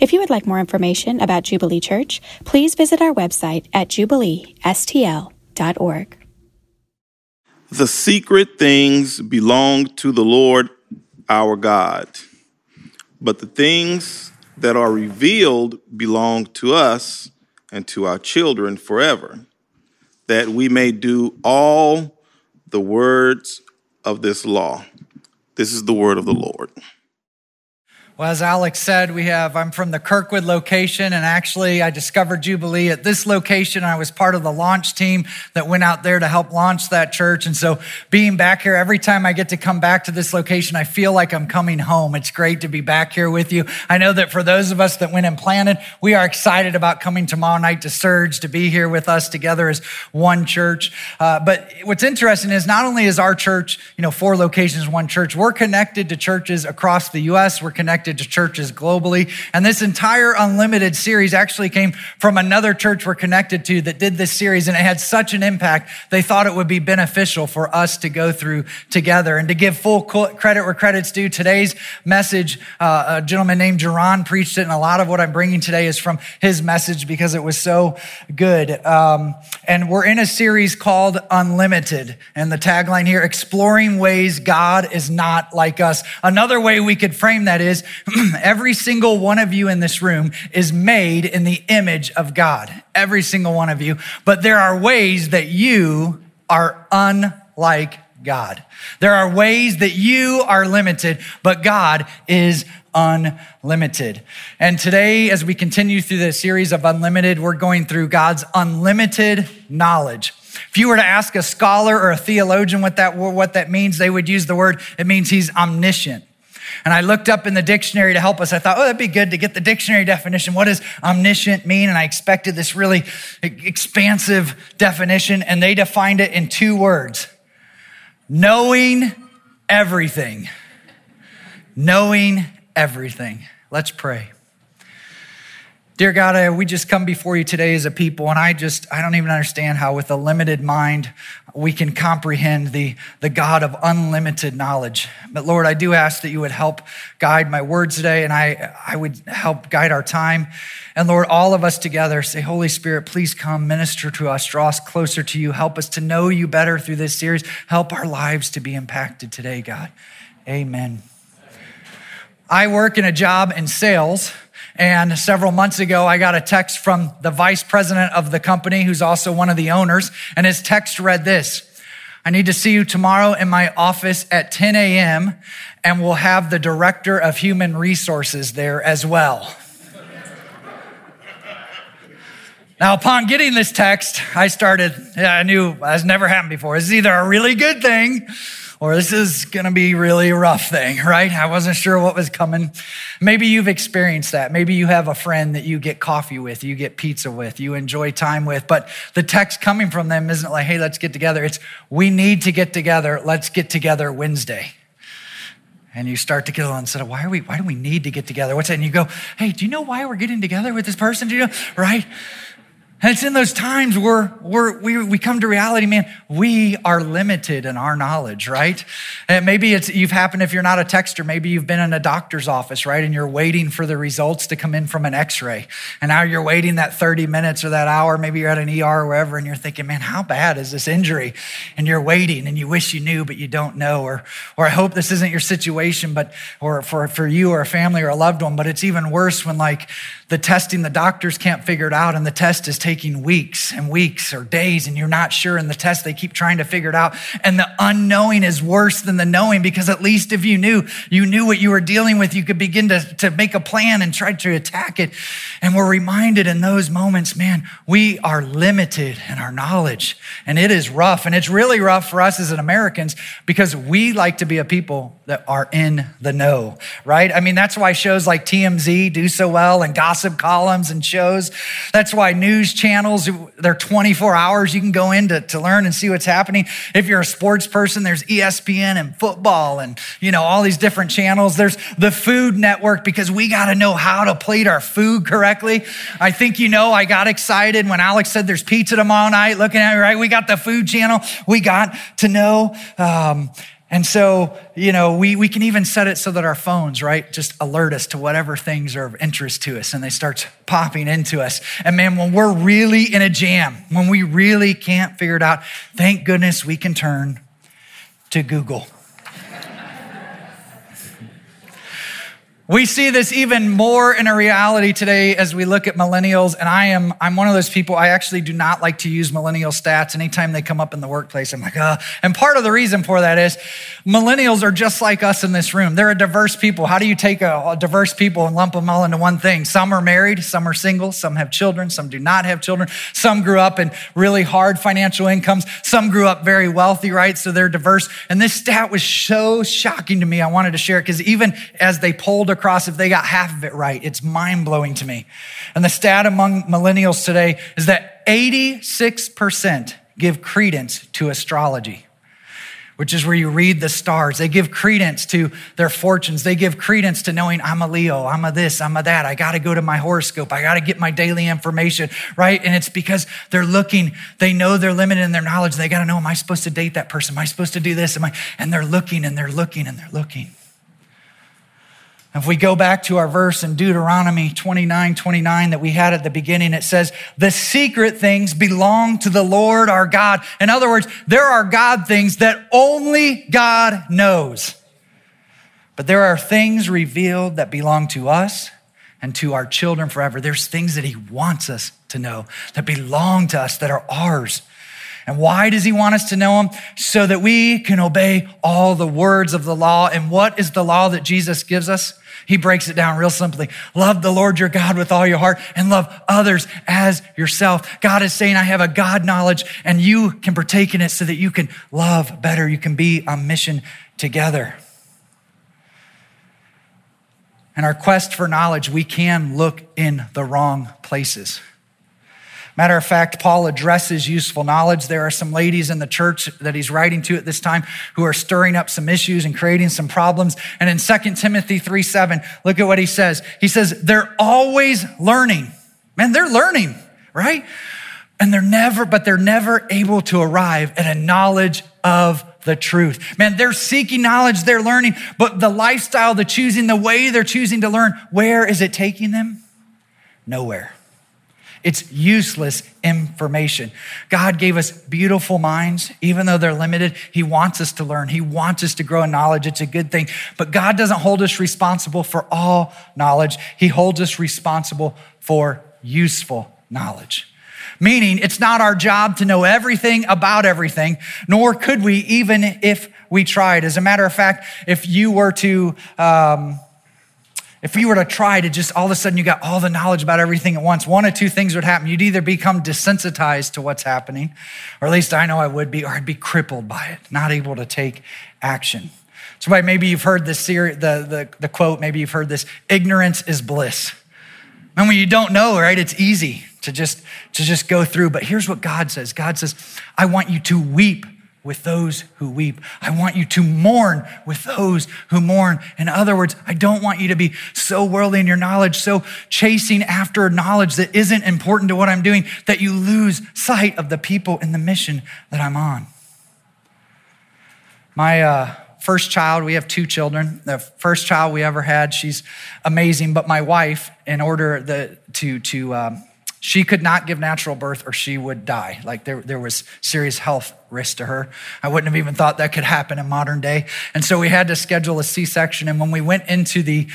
If you would like more information about Jubilee Church, please visit our website at jubileestl.org. The secret things belong to the Lord our God, but the things that are revealed belong to us and to our children forever, that we may do all the words of this law. This is the word of the Lord. Well, as Alex said, I'm from the Kirkwood location, and actually I discovered Jubilee at this location. I was part of the launch team that went out there to help launch that church. And so being back here, every time I get to come back to this location, I feel like I'm coming home. It's great to be back here with you. I know that for those of us that went and planted, we are excited about coming tomorrow night to Surge, to be here with us together as one church. But what's interesting is not only is our church, 4 locations, one church, we're connected to churches across the U.S. We're connected to churches globally. And this entire Unlimited series actually came from another church we're connected to that did this series, and it had such an impact, they thought it would be beneficial for us to go through together. And to give full credit where credit's due, today's message, a gentleman named Jerron preached it, and a lot of what I'm bringing today is from his message because it was so good. And we're in a series called Unlimited, and the tagline here, exploring ways God is not like us. Another way we could frame that is, every single one of you in this room is made in the image of God. Every single one of you. But there are ways that you are unlike God. There are ways that you are limited, but God is unlimited. And today, as we continue through this series of Unlimited, we're going through God's unlimited knowledge. If you were to ask a scholar or a theologian what that means, they would use the word, it means he's omniscient. And I looked up in the dictionary to help us. I thought, that'd be good to get the dictionary definition. What does omniscient mean? And I expected this really expansive definition, and they defined it in 2 words. Knowing everything. Knowing everything. Let's pray. Dear God, we just come before you today as a people, and I don't even understand how with a limited mind we can comprehend the God of unlimited knowledge. But Lord, I do ask that you would help guide my words today, and I would help guide our time. And Lord, all of us together say, Holy Spirit, please come minister to us, draw us closer to you, help us to know you better through this series, help our lives to be impacted today, God. Amen. I work in a job in sales. And several months ago, I got a text from the vice president of the company, who's also one of the owners. And his text read this, I need to see you tomorrow in my office at 10 a.m. and we'll have the director of human resources there as well. Now, upon getting this text, I knew it's never happened before. This is either a really good thing or this is gonna be really a rough thing, right? I wasn't sure what was coming. Maybe you've experienced that. Maybe you have a friend that you get coffee with, you get pizza with, you enjoy time with, but the text coming from them isn't like, hey, let's get together. It's, we need to get together. Let's get together Wednesday. And you start to get on and say, why do we need to get together? What's that? And you go, hey, do you know why we're getting together with this person? Do you know, right? And it's in those times where we come to reality, man, we are limited in our knowledge, right? And maybe you've happened if you're not a texter, maybe you've been in a doctor's office, right? And you're waiting for the results to come in from an x-ray. And now you're waiting that 30 minutes or that hour, maybe you're at an ER or wherever, and you're thinking, man, how bad is this injury? And you're waiting and you wish you knew, but you don't know. Or I hope this isn't your situation, but or for you or a family or a loved one, but it's even worse when the doctors can't figure it out and the test is taking weeks and weeks or days and you're not sure in the test, they keep trying to figure it out. And the unknowing is worse than the knowing because at least if you knew what you were dealing with, you could begin to make a plan and try to attack it. And we're reminded in those moments, man, we are limited in our knowledge and it is rough. And it's really rough for us as Americans because we like to be a people that are in the know, right? I mean, that's why shows like TMZ do so well and gossip columns and shows. That's why news channels, they're 24 hours. You can go in to learn and see what's happening. If you're a sports person, there's ESPN and football and, all these different channels. There's the Food Network because we got to know how to plate our food correctly. I think, I got excited when Alex said there's pizza tomorrow night, looking at it, right? We got the Food Channel. We got to know, And so, you know, we can even set it so that our phones, right, just alert us to whatever things are of interest to us, and they start popping into us. And man, when we're really in a jam, when we really can't figure it out, thank goodness we can turn to Google. We see this even more in a reality today as we look at millennials. And I'm one of those people, I actually do not like to use millennial stats. Anytime they come up in the workplace, I'm like, And part of the reason for that is millennials are just like us in this room. They're a diverse people. How do you take a diverse people and lump them all into one thing? Some are married, some are single, some have children, some do not have children. Some grew up in really hard financial incomes. Some grew up very wealthy, right? So they're diverse. And this stat was so shocking to me. I wanted to share it because even as they polled across, if they got half of it right, it's mind-blowing to me. And the stat among millennials today is that 86% give credence to astrology, which is where you read the stars. They give credence to their fortunes. They give credence to knowing I'm a Leo, I'm a this, I'm a that. I got to go to my horoscope. I got to get my daily information, right? And it's because they're looking, they know they're limited in their knowledge. They got to know, am I supposed to date that person? Am I supposed to do this? And they're looking and they're looking and they're looking. If we go back to our verse in Deuteronomy 29:29 that we had at the beginning, it says, the secret things belong to the Lord our God. In other words, there are God things that only God knows. But there are things revealed that belong to us and to our children forever. There's things that he wants us to know, that belong to us, that are ours. And why does he want us to know him? So that we can obey all the words of the law. And what is the law that Jesus gives us? He breaks it down real simply. Love the Lord your God with all your heart and love others as yourself. God is saying, I have a God knowledge and you can partake in it so that you can love better. You can be on mission together. In our quest for knowledge, we can look in the wrong places. Matter of fact, Paul addresses useful knowledge. There are some ladies in the church that he's writing to at this time who are stirring up some issues and creating some problems. And in 2 Timothy 3:7, look at what he says. He says, they're always learning. Man, they're learning, right? And they're never able to arrive at a knowledge of the truth. Man, they're seeking knowledge, they're learning, but the lifestyle, the choosing, the way they're choosing to learn, where is it taking them? Nowhere. It's useless information. God gave us beautiful minds. Even though they're limited, he wants us to learn. He wants us to grow in knowledge. It's a good thing. But God doesn't hold us responsible for all knowledge. He holds us responsible for useful knowledge. Meaning, it's not our job to know everything about everything, nor could we, even if we tried. As a matter of fact, if you were to try to just all of a sudden you got all the knowledge about everything at once, one of two things would happen. You'd either become desensitized to what's happening, or at least I know I would be, or I'd be crippled by it, not able to take action. So maybe you've heard this the quote, maybe you've heard this, ignorance is bliss. And when you don't know, right, it's easy to just go through. But here's what God says. God says, I want you to weep with those who weep. I want you to mourn with those who mourn. In other words, I don't want you to be so worldly in your knowledge, so chasing after knowledge that isn't important to what I'm doing, that you lose sight of the people and the mission that I'm on. My first child, we have two children. The first child we ever had, she's amazing, but my wife, in order she could not give natural birth or she would die. Like there was serious health risk to her. I wouldn't have even thought that could happen in modern day. And so we had to schedule a C-section. And when we went into the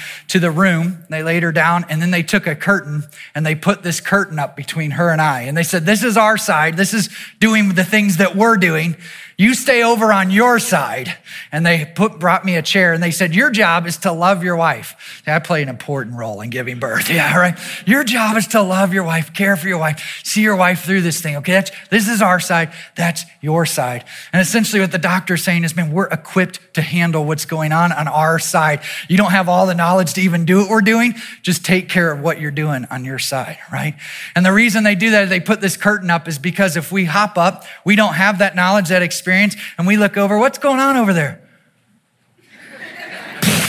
room, they laid her down and then they took a curtain and they put this curtain up between her and I. And they said, this is our side. This is doing the things that we're doing. You stay over on your side. And they brought me a chair and they said, your job is to love your wife. I play an important role in giving birth. Yeah, right. Your job is to love your wife, care for your wife, see your wife through this thing. Okay, this is our side. That's your side. And essentially what the doctor's saying is, man, we're equipped to handle what's going on our side. You don't have all the knowledge to even do what we're doing. Just take care of what you're doing on your side, right? And the reason they do that, they put this curtain up, is because if we hop up, we don't have that knowledge, that experience, and we look over, what's going on over there?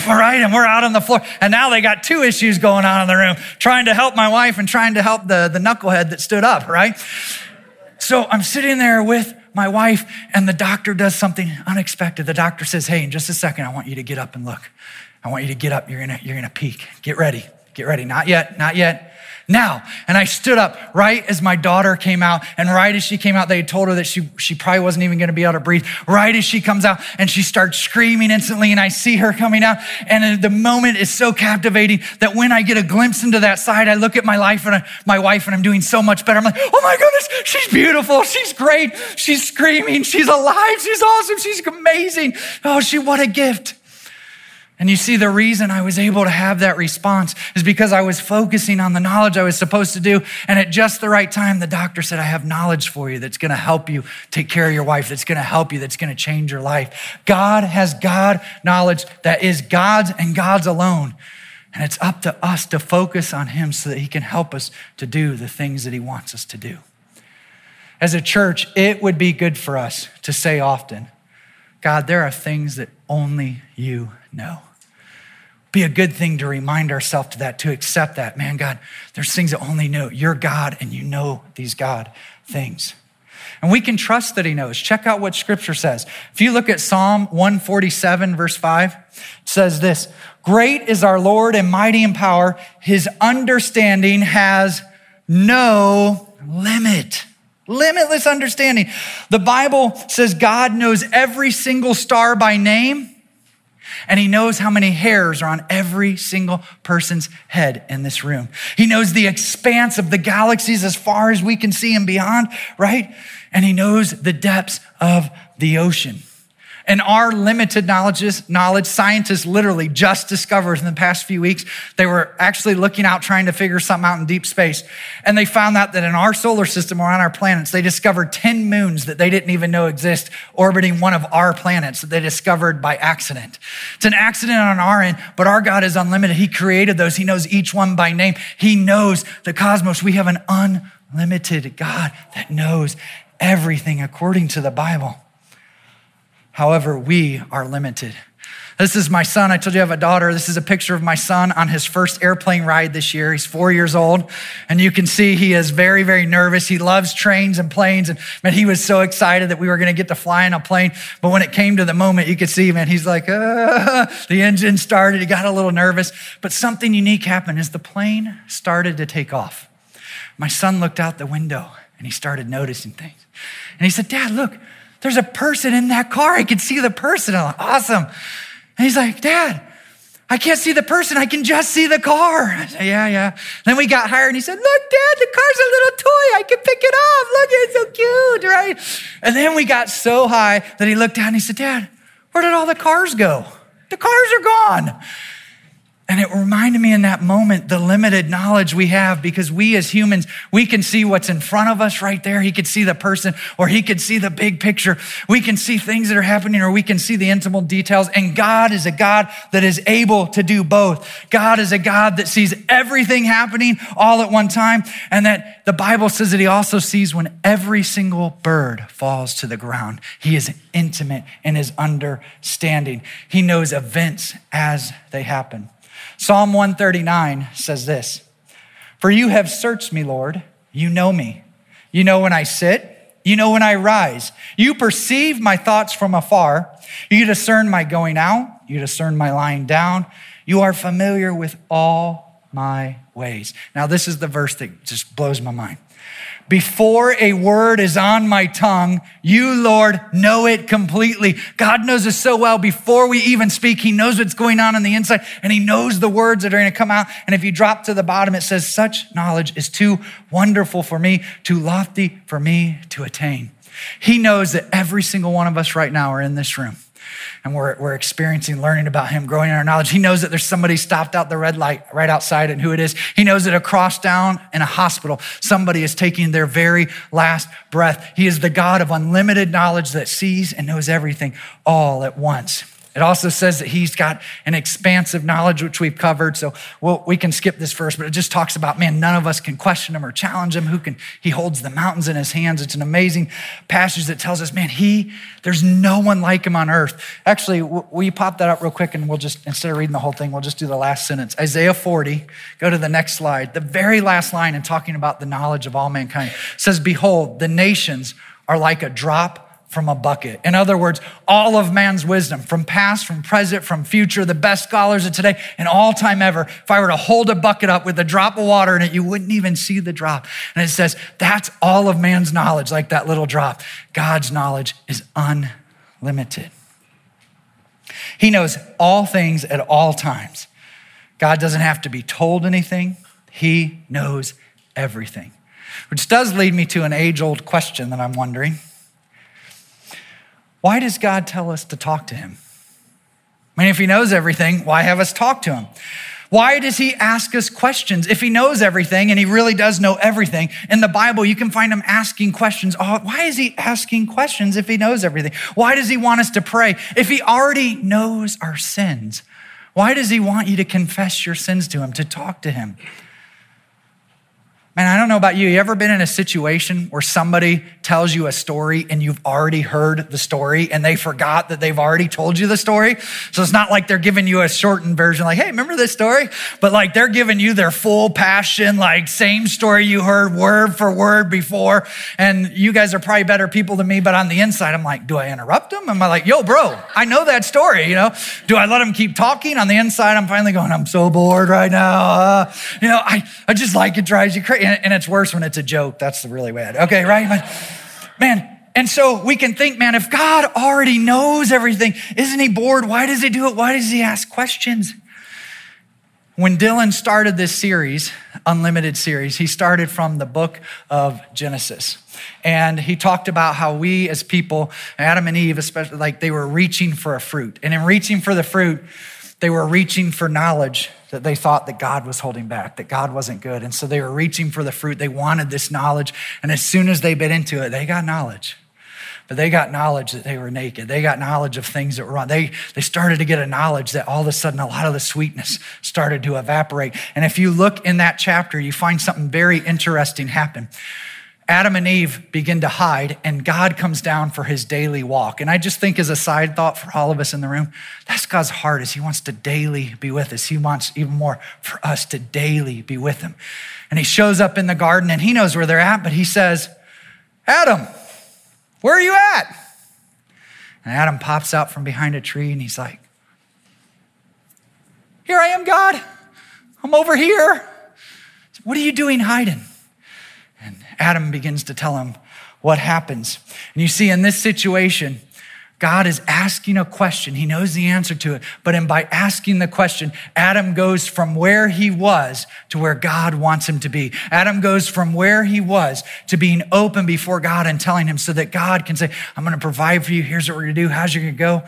All right, and we're out on the floor. And now they got two issues going on in the room, trying to help my wife and trying to help the knucklehead that stood up, right? So I'm sitting there with my wife and the doctor does something unexpected. The doctor says, hey, in just a second, I want you to get up and look. I want you to get up. You're gonna peek. Get ready. Get ready. Not yet. Not yet. Now. And I stood up right as my daughter came out, and right as she came out, they told her that she probably wasn't even going to be able to breathe. Right as she comes out, and she starts screaming instantly, and I see her coming out, and the moment is so captivating that when I get a glimpse into that side, I look at my wife, and I'm doing so much better. I'm like, oh my goodness, she's beautiful. She's great. She's screaming. She's alive. She's awesome. She's amazing. Oh, what a gift. And you see, the reason I was able to have that response is because I was focusing on the knowledge I was supposed to do. And at just the right time, the doctor said, I have knowledge for you that's going to help you take care of your wife, that's going to help you, that's going to change your life. God has God knowledge that is God's and God's alone. And it's up to us to focus on him so that he can help us to do the things that he wants us to do. As a church, it would be good for us to say often, God, there are things that only you know. Be a good thing to remind ourselves to that, to accept that. Man, God, there's things that only know. You're God and you know these God things. And we can trust that he knows. Check out what scripture says. If you look at Psalm 147, verse 5, it says this, great is our Lord and mighty in power. His understanding has no limit. Limitless understanding. The Bible says God knows every single star by name, and he knows how many hairs are on every single person's head in this room. He knows the expanse of the galaxies as far as we can see and beyond, right? And he knows the depths of the ocean. And our limited knowledge, scientists literally just discovered in the past few weeks, they were actually looking out, trying to figure something out in deep space. And they found out that in our solar system or on our planets, they discovered 10 moons that they didn't even know exist orbiting one of our planets that they discovered by accident. It's an accident on our end, but our God is unlimited. He created those. He knows each one by name. He knows the cosmos. We have an unlimited God that knows everything according to the Bible. However, we are limited. This is my son. I told you I have a daughter. This is a picture of my son on his first airplane ride this year. He's 4 years old. And you can see he is very, very nervous. He loves trains and planes. And man, he was so excited that we were going to get to fly in a plane. But when it came to the moment, you could see, man, he's like, the engine started. He got a little nervous. But something unique happened as the plane started to take off. My son looked out the window and he started noticing things. And he said, Dad, look. There's a person in that car. I can see the person. I'm like, awesome. And he's like, Dad, I can't see the person. I can just see the car. I said, yeah. Then we got higher and he said, look, Dad, the car's a little toy. I can pick it up. Look, it's so cute, right? And then we got so high that he looked down and he said, Dad, where did all the cars go? The cars are gone. And it reminded me in that moment, the limited knowledge we have, because we as humans, we can see what's in front of us right there. He could see the person, or he could see the big picture. We can see things that are happening, or we can see the intimate details. And God is a God that is able to do both. God is a God that sees everything happening all at one time. And that the Bible says that he also sees when every single bird falls to the ground. He is intimate in his understanding. He knows events as they happen. Psalm 139 says this, for you have searched me, Lord. You know me. You know when I sit. You know when I rise. You perceive my thoughts from afar. You discern my going out. You discern my lying down. You are familiar with all my ways. Now, this is the verse that just blows my mind. Before a word is on my tongue, you, Lord, know it completely. God knows us so well. Before we even speak, he knows what's going on the inside, and he knows the words that are going to come out. And if you drop to the bottom, it says, such knowledge is too wonderful for me, too lofty for me to attain. He knows that every single one of us right now are in this room. And we're experiencing, learning about him, growing in our knowledge. He knows that there's somebody stopped out the red light right outside and who it is. He knows that across town in a hospital, somebody is taking their very last breath. He is the God of unlimited knowledge that sees and knows everything all at once. It also says that he's got an expansive knowledge, which we've covered. So we can skip this verse, but it just talks about, man, none of us can question him or challenge him. He holds the mountains in his hands. It's an amazing passage that tells us, man, there's no one like him on earth. Actually, will you pop that up real quick? And we'll just, instead of reading the whole thing, we'll just do the last sentence. Isaiah 40, go to the next slide. The very last line in talking about the knowledge of all mankind says, behold, the nations are like a drop from a bucket. In other words, all of man's wisdom, from past, from present, from future, the best scholars of today and all time ever. If I were to hold a bucket up with a drop of water in it, you wouldn't even see the drop. And it says, that's all of man's knowledge, like that little drop. God's knowledge is unlimited. He knows all things at all times. God doesn't have to be told anything. He knows everything. Which does lead me to an age-old question that I'm wondering. Why does God tell us to talk to him? I mean, if he knows everything, why have us talk to him? Why does he ask us questions? If he knows everything, and he really does know everything, in the Bible, you can find him asking questions. Oh, why is he asking questions if he knows everything? Why does he want us to pray? If he already knows our sins, why does he want you to confess your sins to him, to talk to him? Man, I don't know about you. You ever been in a situation where somebody tells you a story and you've already heard the story and they forgot that they've already told you the story? So it's not like they're giving you a shortened version, like, hey, remember this story? But like they're giving you their full passion, like same story you heard word for word before. And you guys are probably better people than me, but on the inside, I'm like, do I interrupt them? Am I like, yo, bro, I know that story, you know? Do I let them keep talking? On the inside, I'm finally going, I'm so bored right now. I just like it drives you crazy. And it's worse when it's a joke. That's really bad. Okay, right? But, man, and so we can think, man, if God already knows everything, isn't he bored? Why does he do it? Why does he ask questions? When Dylan started this series, Unlimited series, he started from the book of Genesis. And he talked about how we as people, Adam and Eve especially, like they were reaching for a fruit. And in reaching for the fruit, they were reaching for knowledge that they thought that God was holding back, that God wasn't good. And so they were reaching for the fruit. They wanted this knowledge. And as soon as they bit into it, they got knowledge. But they got knowledge that they were naked. They got knowledge of things that were wrong. They started to get a knowledge that all of a sudden a lot of the sweetness started to evaporate. And if you look in that chapter, you find something very interesting happen. Adam and Eve begin to hide, and God comes down for his daily walk. And I just think as a side thought for all of us in the room, that's God's heart is he wants to daily be with us. He wants even more for us to daily be with him. And he shows up in the garden, and he knows where they're at, but he says, Adam, where are you at? And Adam pops out from behind a tree, and he's like, here I am, God. I'm over here. What are you doing hiding? And Adam begins to tell him what happens. And you see, in this situation, God is asking a question. He knows the answer to it. But by asking the question, Adam goes from where he was to where God wants him to be. Adam goes from where he was to being open before God and telling him so that God can say, I'm going to provide for you. Here's what we're going to do. How's you going to go?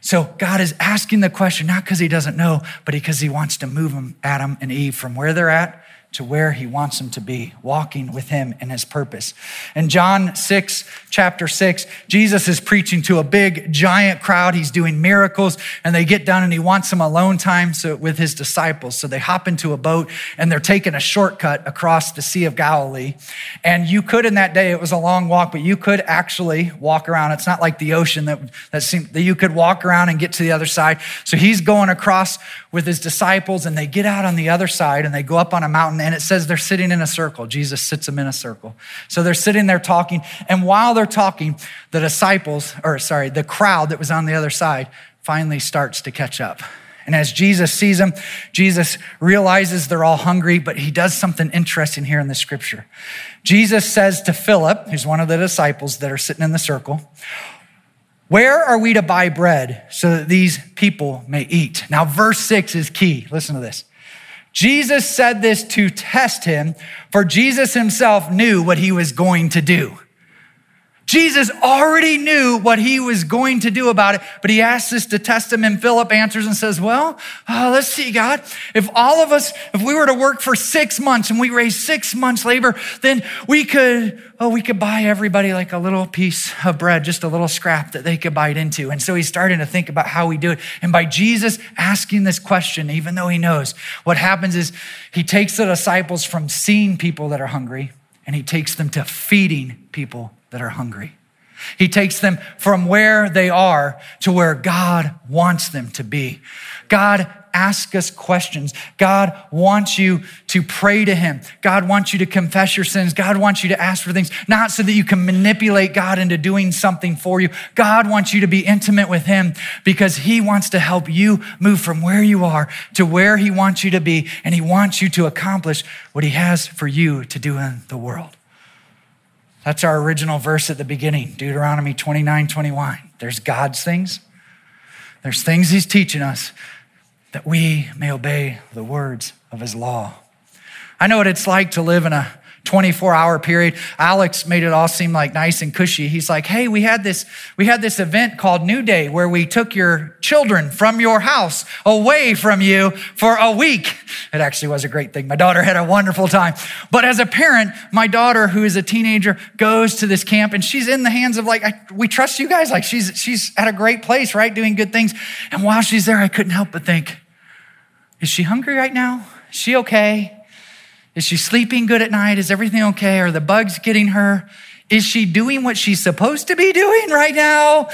So God is asking the question, not because he doesn't know, but because he wants to move him, Adam and Eve, from where they're at to where he wants them to be, walking with him in his purpose. In John 6, chapter 6, Jesus is preaching to a big, giant crowd. He's doing miracles, and they get done, and he wants some alone time with his disciples. So they hop into a boat, and they're taking a shortcut across the Sea of Galilee. And you could, in that day, it was a long walk, but you could actually walk around. It's not like the ocean that you could walk around and get to the other side. So he's going across with his disciples, and they get out on the other side, and they go up on a mountain. And it says they're sitting in a circle. Jesus sits them in a circle. So they're sitting there talking. And while they're talking, the crowd that was on the other side finally starts to catch up. And as Jesus sees them, Jesus realizes they're all hungry, but he does something interesting here in the scripture. Jesus says to Philip, who's one of the disciples that are sitting in the circle, where are we to buy bread so that these people may eat? Now, verse 6 is key. Listen to this. Jesus said this to test him, for Jesus himself knew what he was going to do. Jesus already knew what he was going to do about it, but he asks this to test him, and Philip answers and says, let's see, God, if we were to work for 6 months and we raised 6 months labor, then we could buy everybody like a little piece of bread, just a little scrap that they could bite into. And so he's starting to think about how we do it. And by Jesus asking this question, even though he knows, what happens is he takes the disciples from seeing people that are hungry and he takes them to feeding people that are hungry. He takes them from where they are to where God wants them to be. God asks us questions. God wants you to pray to him. God wants you to confess your sins. God wants you to ask for things, not so that you can manipulate God into doing something for you. God wants you to be intimate with him because he wants to help you move from where you are to where he wants you to be, and he wants you to accomplish what he has for you to do in the world. That's our original verse at the beginning, Deuteronomy 29:21. There's God's things. There's things he's teaching us that we may obey the words of his law. I know what it's like to live in a 24-hour period. Alex made it all seem like nice and cushy. He's like, hey, we had this event called New Day where we took your children from your house away from you for a week. It actually was a great thing. My daughter had a wonderful time. But as a parent, my daughter, who is a teenager, goes to this camp and she's in the hands of we trust you guys. Like she's at a great place, right? Doing good things. And while she's there, I couldn't help but think, is she hungry right now? Is she okay? Is she sleeping good at night? Is everything okay? Are the bugs getting her? Is she doing what she's supposed to be doing right now?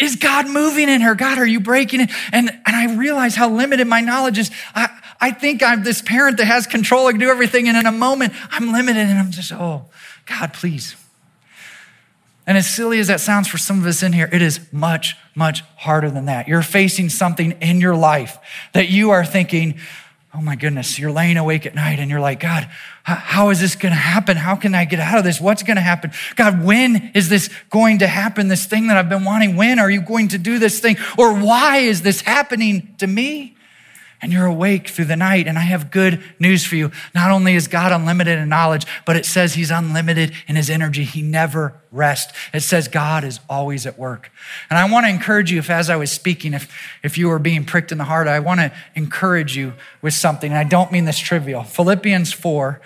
Is God moving in her? God, are you breaking it? And I realize how limited my knowledge is. I think I'm this parent that has control and do everything. And in a moment, I'm limited and I'm just, oh, God, please. And as silly as that sounds for some of us in here, it is much, much harder than that. You're facing something in your life that you are thinking, oh my goodness, you're laying awake at night and you're like, God, how is this going to happen? How can I get out of this? What's going to happen? God, when is this going to happen? This thing that I've been wanting, when are you going to do this thing? Or why is this happening to me? And you're awake through the night, and I have good news for you. Not only is God unlimited in knowledge, but it says he's unlimited in his energy. He never rests. It says God is always at work. And I want to encourage you, as I was speaking, if you were being pricked in the heart, I want to encourage you with something, and I don't mean this trivial. Philippians 4,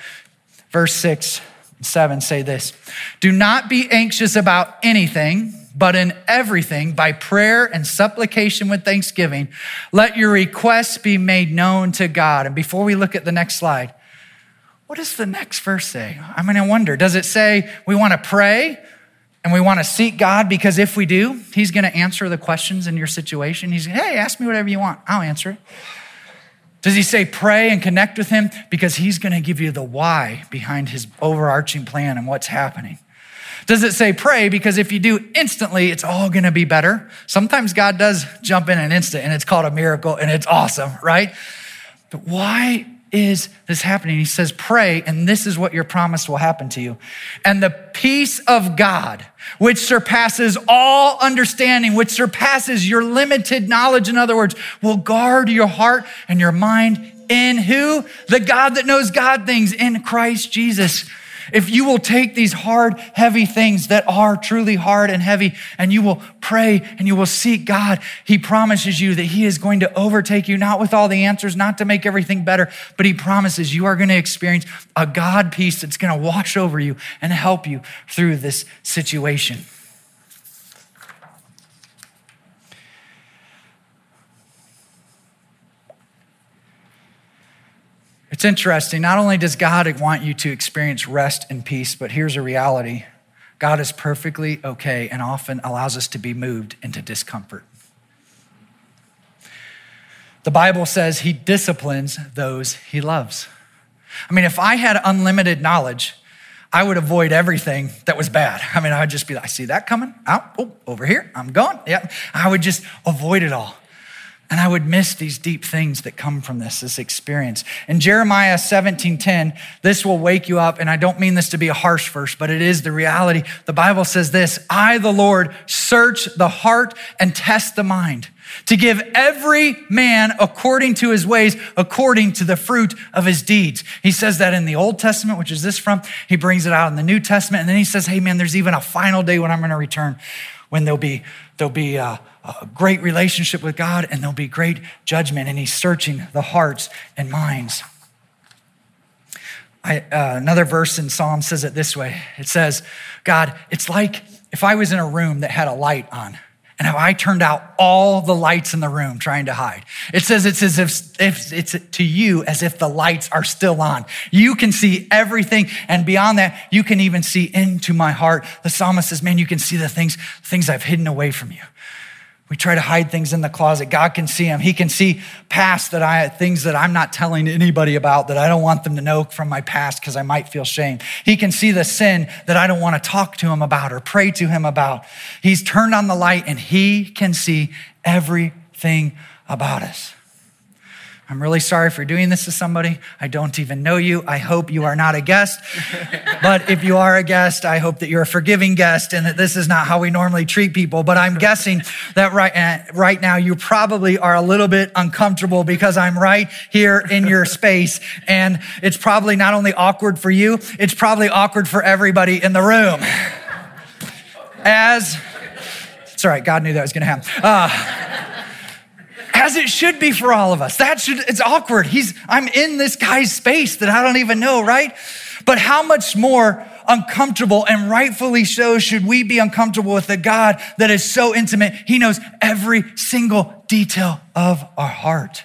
verse 6 and 7 say this, "Do not be anxious about anything, but in everything, by prayer and supplication with thanksgiving, let your requests be made known to God." And before we look at the next slide, what does the next verse say? I mean, I wonder, does it say we want to pray and we want to seek God? Because if we do, he's going to answer the questions in your situation. He's, hey, ask me whatever you want. I'll answer it. Does he say pray and connect with him? Because he's going to give you the why behind his overarching plan and what's happening. Does it say pray? Because if you do instantly, it's all going to be better. Sometimes God does jump in an instant and it's called a miracle and it's awesome, right? But why is this happening? He says, pray, and this is what your promise will happen to you. And the peace of God, which surpasses all understanding, which surpasses your limited knowledge, in other words, will guard your heart and your mind in who? The God that knows God things, in Christ Jesus. If you will take these hard, heavy things that are truly hard and heavy, and you will pray and you will seek God, he promises you that he is going to overtake you, not with all the answers, not to make everything better, but he promises you are going to experience a God peace that's going to wash over you and help you through this situation. It's interesting. Not only does God want you to experience rest and peace, but here's a reality. God is perfectly okay and often allows us to be moved into discomfort. The Bible says he disciplines those he loves. I mean, if I had unlimited knowledge, I would avoid everything that was bad. I mean, I would just be like, I see that coming out. Oh, over here, I'm going. Yeah, I would just avoid it all. And I would miss these deep things that come from this experience. In Jeremiah 17:10, this will wake you up. And I don't mean this to be a harsh verse, but it is the reality. The Bible says this, I, the Lord, search the heart and test the mind to give every man according to his ways, according to the fruit of his deeds. He says that in the Old Testament, which is this from, he brings it out in the New Testament. And then he says, hey man, there's even a final day when I'm gonna return, when there'll be a great relationship with God and there'll be great judgment. And he's searching the hearts and minds. Another verse in Psalm says it this way. It says, God, it's like if I was in a room that had a light on, and how I turned out all the lights in the room trying to hide. It says it's as if it's to you as if the lights are still on. You can see everything. And beyond that, you can even see into my heart. The psalmist says, man, you can see the things I've hidden away from you. We try to hide things in the closet. God can see them. He can see past things that I'm not telling anybody about, that I don't want them to know from my past because I might feel shame. He can see the sin that I don't want to talk to him about or pray to him about. He's turned on the light and he can see everything about us. I'm really sorry for doing this to somebody. I don't even know you. I hope you are not a guest. But if you are a guest, I hope that you're a forgiving guest and that this is not how we normally treat people. But I'm guessing that right now you probably are a little bit uncomfortable because I'm right here in your space. And it's probably not only awkward for you, it's probably awkward for everybody in the room. It's all right, God knew that was gonna happen. As it should be for all of us. It's awkward. I'm in this guy's space that I don't even know, right? But how much more uncomfortable, and rightfully so, should we be uncomfortable with a God that is so intimate? He knows every single detail of our heart.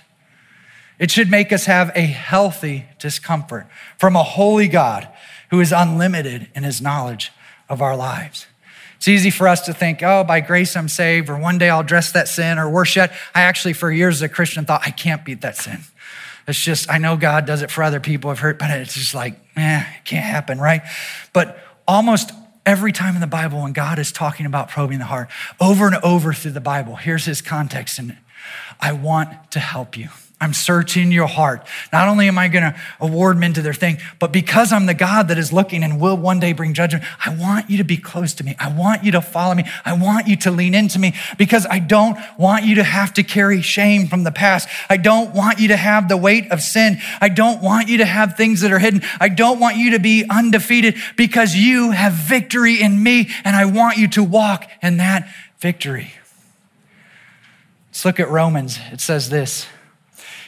It should make us have a healthy discomfort from a holy God who is unlimited in his knowledge of our lives. It's easy for us to think, oh, by grace I'm saved, or one day I'll address that sin, or worse yet, I actually for years as a Christian thought, I can't beat that sin. It's just, I know God does it for other people I've heard, but it's just like, it can't happen, right? But almost every time in the Bible when God is talking about probing the heart, over and over through the Bible, here's his context in it. I want to help you. I'm searching your heart. Not only am I gonna award men to their thing, but because I'm the God that is looking and will one day bring judgment, I want you to be close to me. I want you to follow me. I want you to lean into me because I don't want you to have to carry shame from the past. I don't want you to have the weight of sin. I don't want you to have things that are hidden. I don't want you to be undefeated because you have victory in me and I want you to walk in that victory. Let's look at Romans. It says this.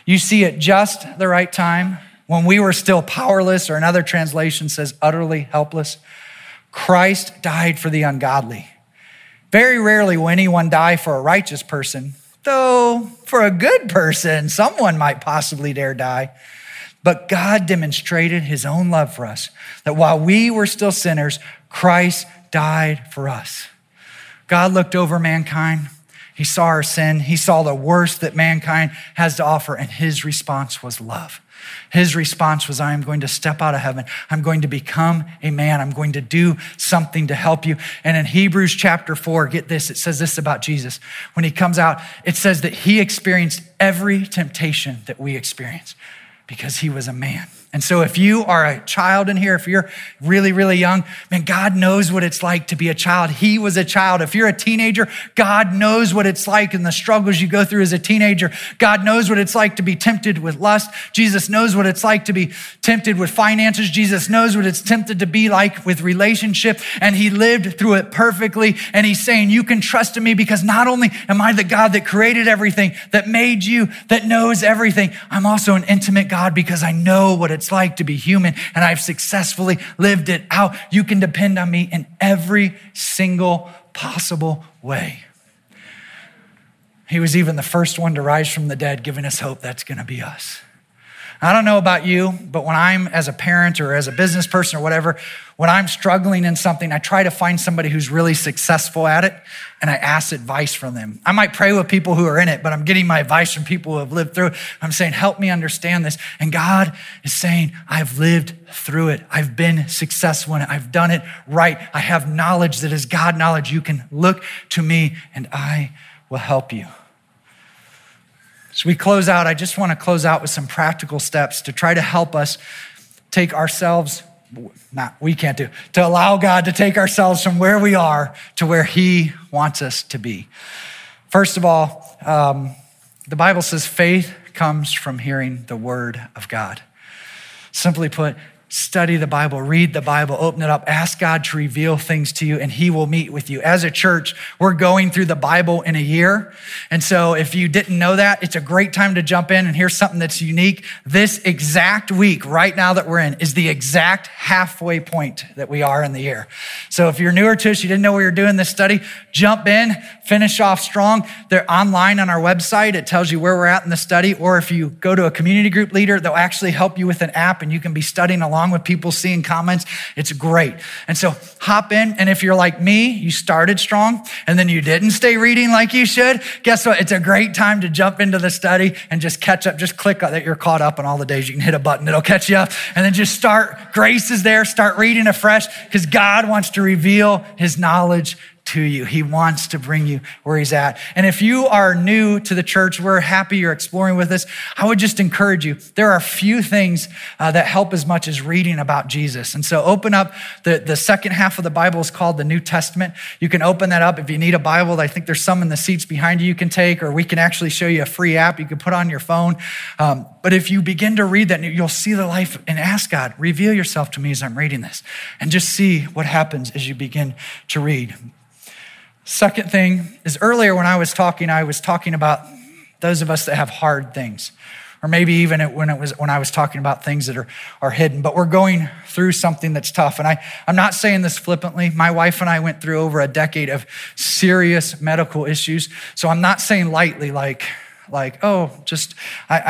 You see, at just the right time, when we were still powerless, or another translation says utterly helpless, Christ died for the ungodly. Very rarely will anyone die for a righteous person, though for a good person, someone might possibly dare die. But God demonstrated his own love for us, that while we were still sinners, Christ died for us. God looked over mankind. He saw our sin. He saw the worst that mankind has to offer. And his response was love. His response was, I am going to step out of heaven. I'm going to become a man. I'm going to do something to help you. And in Hebrews chapter 4, get this, it says this about Jesus. When he comes out, it says that he experienced every temptation that we experience because he was a man. And so if you are a child in here, if you're really, really young, man, God knows what it's like to be a child. He was a child. If you're a teenager, God knows what it's like and the struggles you go through as a teenager. God knows what it's like to be tempted with lust. Jesus knows what it's like to be tempted with finances. Jesus knows what it's tempted to be like with relationship. And he lived through it perfectly. And he's saying, you can trust in me because not only am I the God that created everything, that made you, that knows everything, I'm also an intimate God because I know what it's like to be human and I've successfully lived it out. You can depend on me in every single possible way. He was even the first one to rise from the dead, giving us hope that's gonna be us. I don't know about you, but when I'm as a parent or as a business person or whatever, when I'm struggling in something, I try to find somebody who's really successful at it and I ask advice from them. I might pray with people who are in it, but I'm getting my advice from people who have lived through it. I'm saying, help me understand this. And God is saying, I've lived through it. I've been successful in it. I've done it right. I have knowledge that is God knowledge. You can look to me and I will help you. So we close out. I just want to close out with some practical steps to try to help us take ourselves, to allow God to take ourselves from where we are to where he wants us to be. First of all, the Bible says faith comes from hearing the word of God. Simply put, study the Bible, read the Bible, open it up, ask God to reveal things to you, and he will meet with you. As a church, we're going through the Bible in a year. And so if you didn't know that, it's a great time to jump in and hear something that's unique. This exact week right now that we're in is the exact halfway point that we are in the year. So if you're newer to us, you didn't know we were doing this study, jump in, finish off strong. They're online on our website. It tells you where we're at in the study. Or if you go to a community group leader, they'll actually help you with an app and you can be studying along with people, seeing comments. It's great. And so hop in. And if you're like me, you started strong and then you didn't stay reading like you should, guess what? It's a great time to jump into the study and just catch up. Just click that you're caught up on all the days. You can hit a button. It'll catch you up. And then just start. Grace is there. Start reading afresh because God wants to reveal his knowledge to you. He wants to bring you where he's at. And if you are new to the church, we're happy you're exploring with us. I would just encourage you. There are few things that help as much as reading about Jesus. And so open up the second half of the Bible is called the New Testament. You can open that up. If you need a Bible, I think there's some in the seats behind you can take, or we can actually show you a free app you can put on your phone. But if you begin to read that, you'll see the life and ask God, reveal yourself to me as I'm reading this, and just see what happens as you begin to read. Second thing is earlier when I was talking about those of us that have hard things, or maybe even when I was talking about things that are hidden, but we're going through something that's tough. And I'm not saying this flippantly. My wife and I went through over a decade of serious medical issues. So I'm not saying lightly I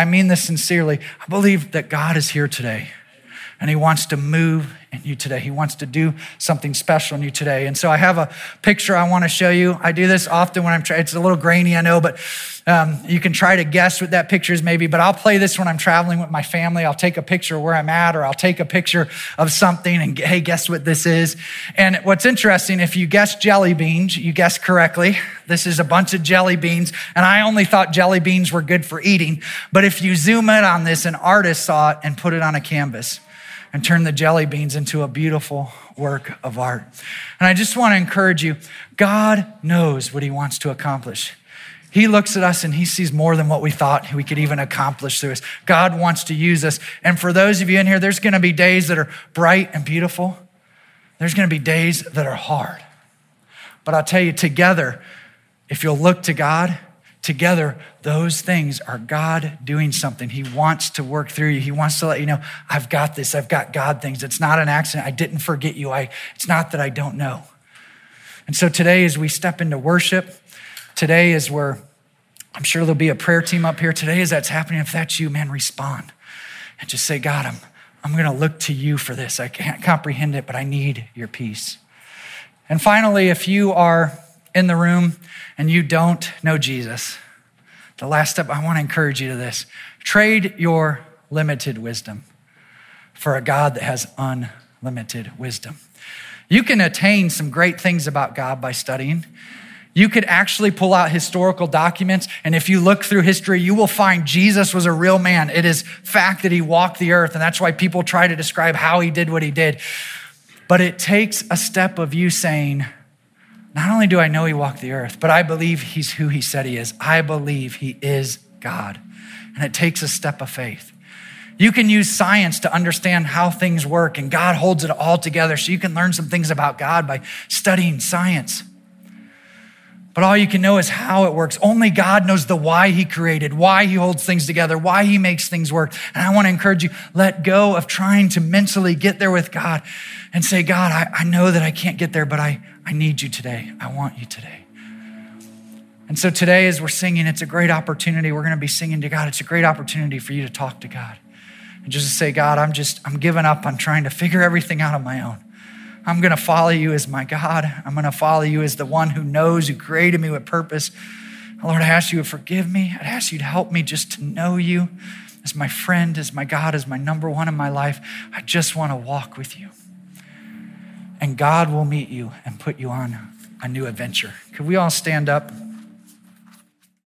mean this sincerely. I believe that God is here today and he wants to move in you today. He wants to do something special in you today. And so I have a picture I want to show you. I do this often when it's a little grainy, I know, but you can try to guess what that picture is maybe, but I'll play this when I'm traveling with my family. I'll take a picture of where I'm at, or I'll take a picture of something and hey, guess what this is? And what's interesting, if you guess jelly beans, you guess correctly. This is a bunch of jelly beans. And I only thought jelly beans were good for eating. But if you zoom in on this, an artist saw it and put it on a canvas and turn the jelly beans into a beautiful work of art. And I just want to encourage you, God knows what he wants to accomplish. He looks at us and he sees more than what we thought we could even accomplish through us. God wants to use us. And for those of you in here, there's going to be days that are bright and beautiful. There's going to be days that are hard. But I'll tell you, together, if you'll look to God, together, those things are God doing something. He wants to work through you. He wants to let you know, I've got this. I've got God things. It's not an accident. I didn't forget you. It's not that I don't know. And so today, as we step into worship, today is where I'm sure there'll be a prayer team up here. Today, as that's happening, if that's you, man, respond and just say, God, I'm going to look to you for this. I can't comprehend it, but I need your peace. And finally, if you are in the room and you don't know Jesus, the last step, I want to encourage you to this. Trade your limited wisdom for a God that has unlimited wisdom. You can attain some great things about God by studying. You could actually pull out historical documents, and if you look through history, you will find Jesus was a real man. It is fact that he walked the earth, and that's why people try to describe how he did what he did. But it takes a step of you saying, not only do I know he walked the earth, but I believe he's who he said he is. I believe he is God. And it takes a step of faith. You can use science to understand how things work, and God holds it all together. So you can learn some things about God by studying science. But all you can know is how it works. Only God knows the why he created, why he holds things together, why he makes things work. And I want to encourage you, let go of trying to mentally get there with God and say, God, I know that I can't get there, but I need you today. I want you today. And so today as we're singing, it's a great opportunity. We're going to be singing to God. It's a great opportunity for you to talk to God and just to say, God, I'm giving up on trying to figure everything out on my own. I'm going to follow you as my God. I'm going to follow you as the one who knows, who created me with purpose. Lord, I ask you to forgive me. I ask you to help me just to know you as my friend, as my God, as my number one in my life. I just want to walk with you. And God will meet you and put you on a new adventure. Could we all stand up?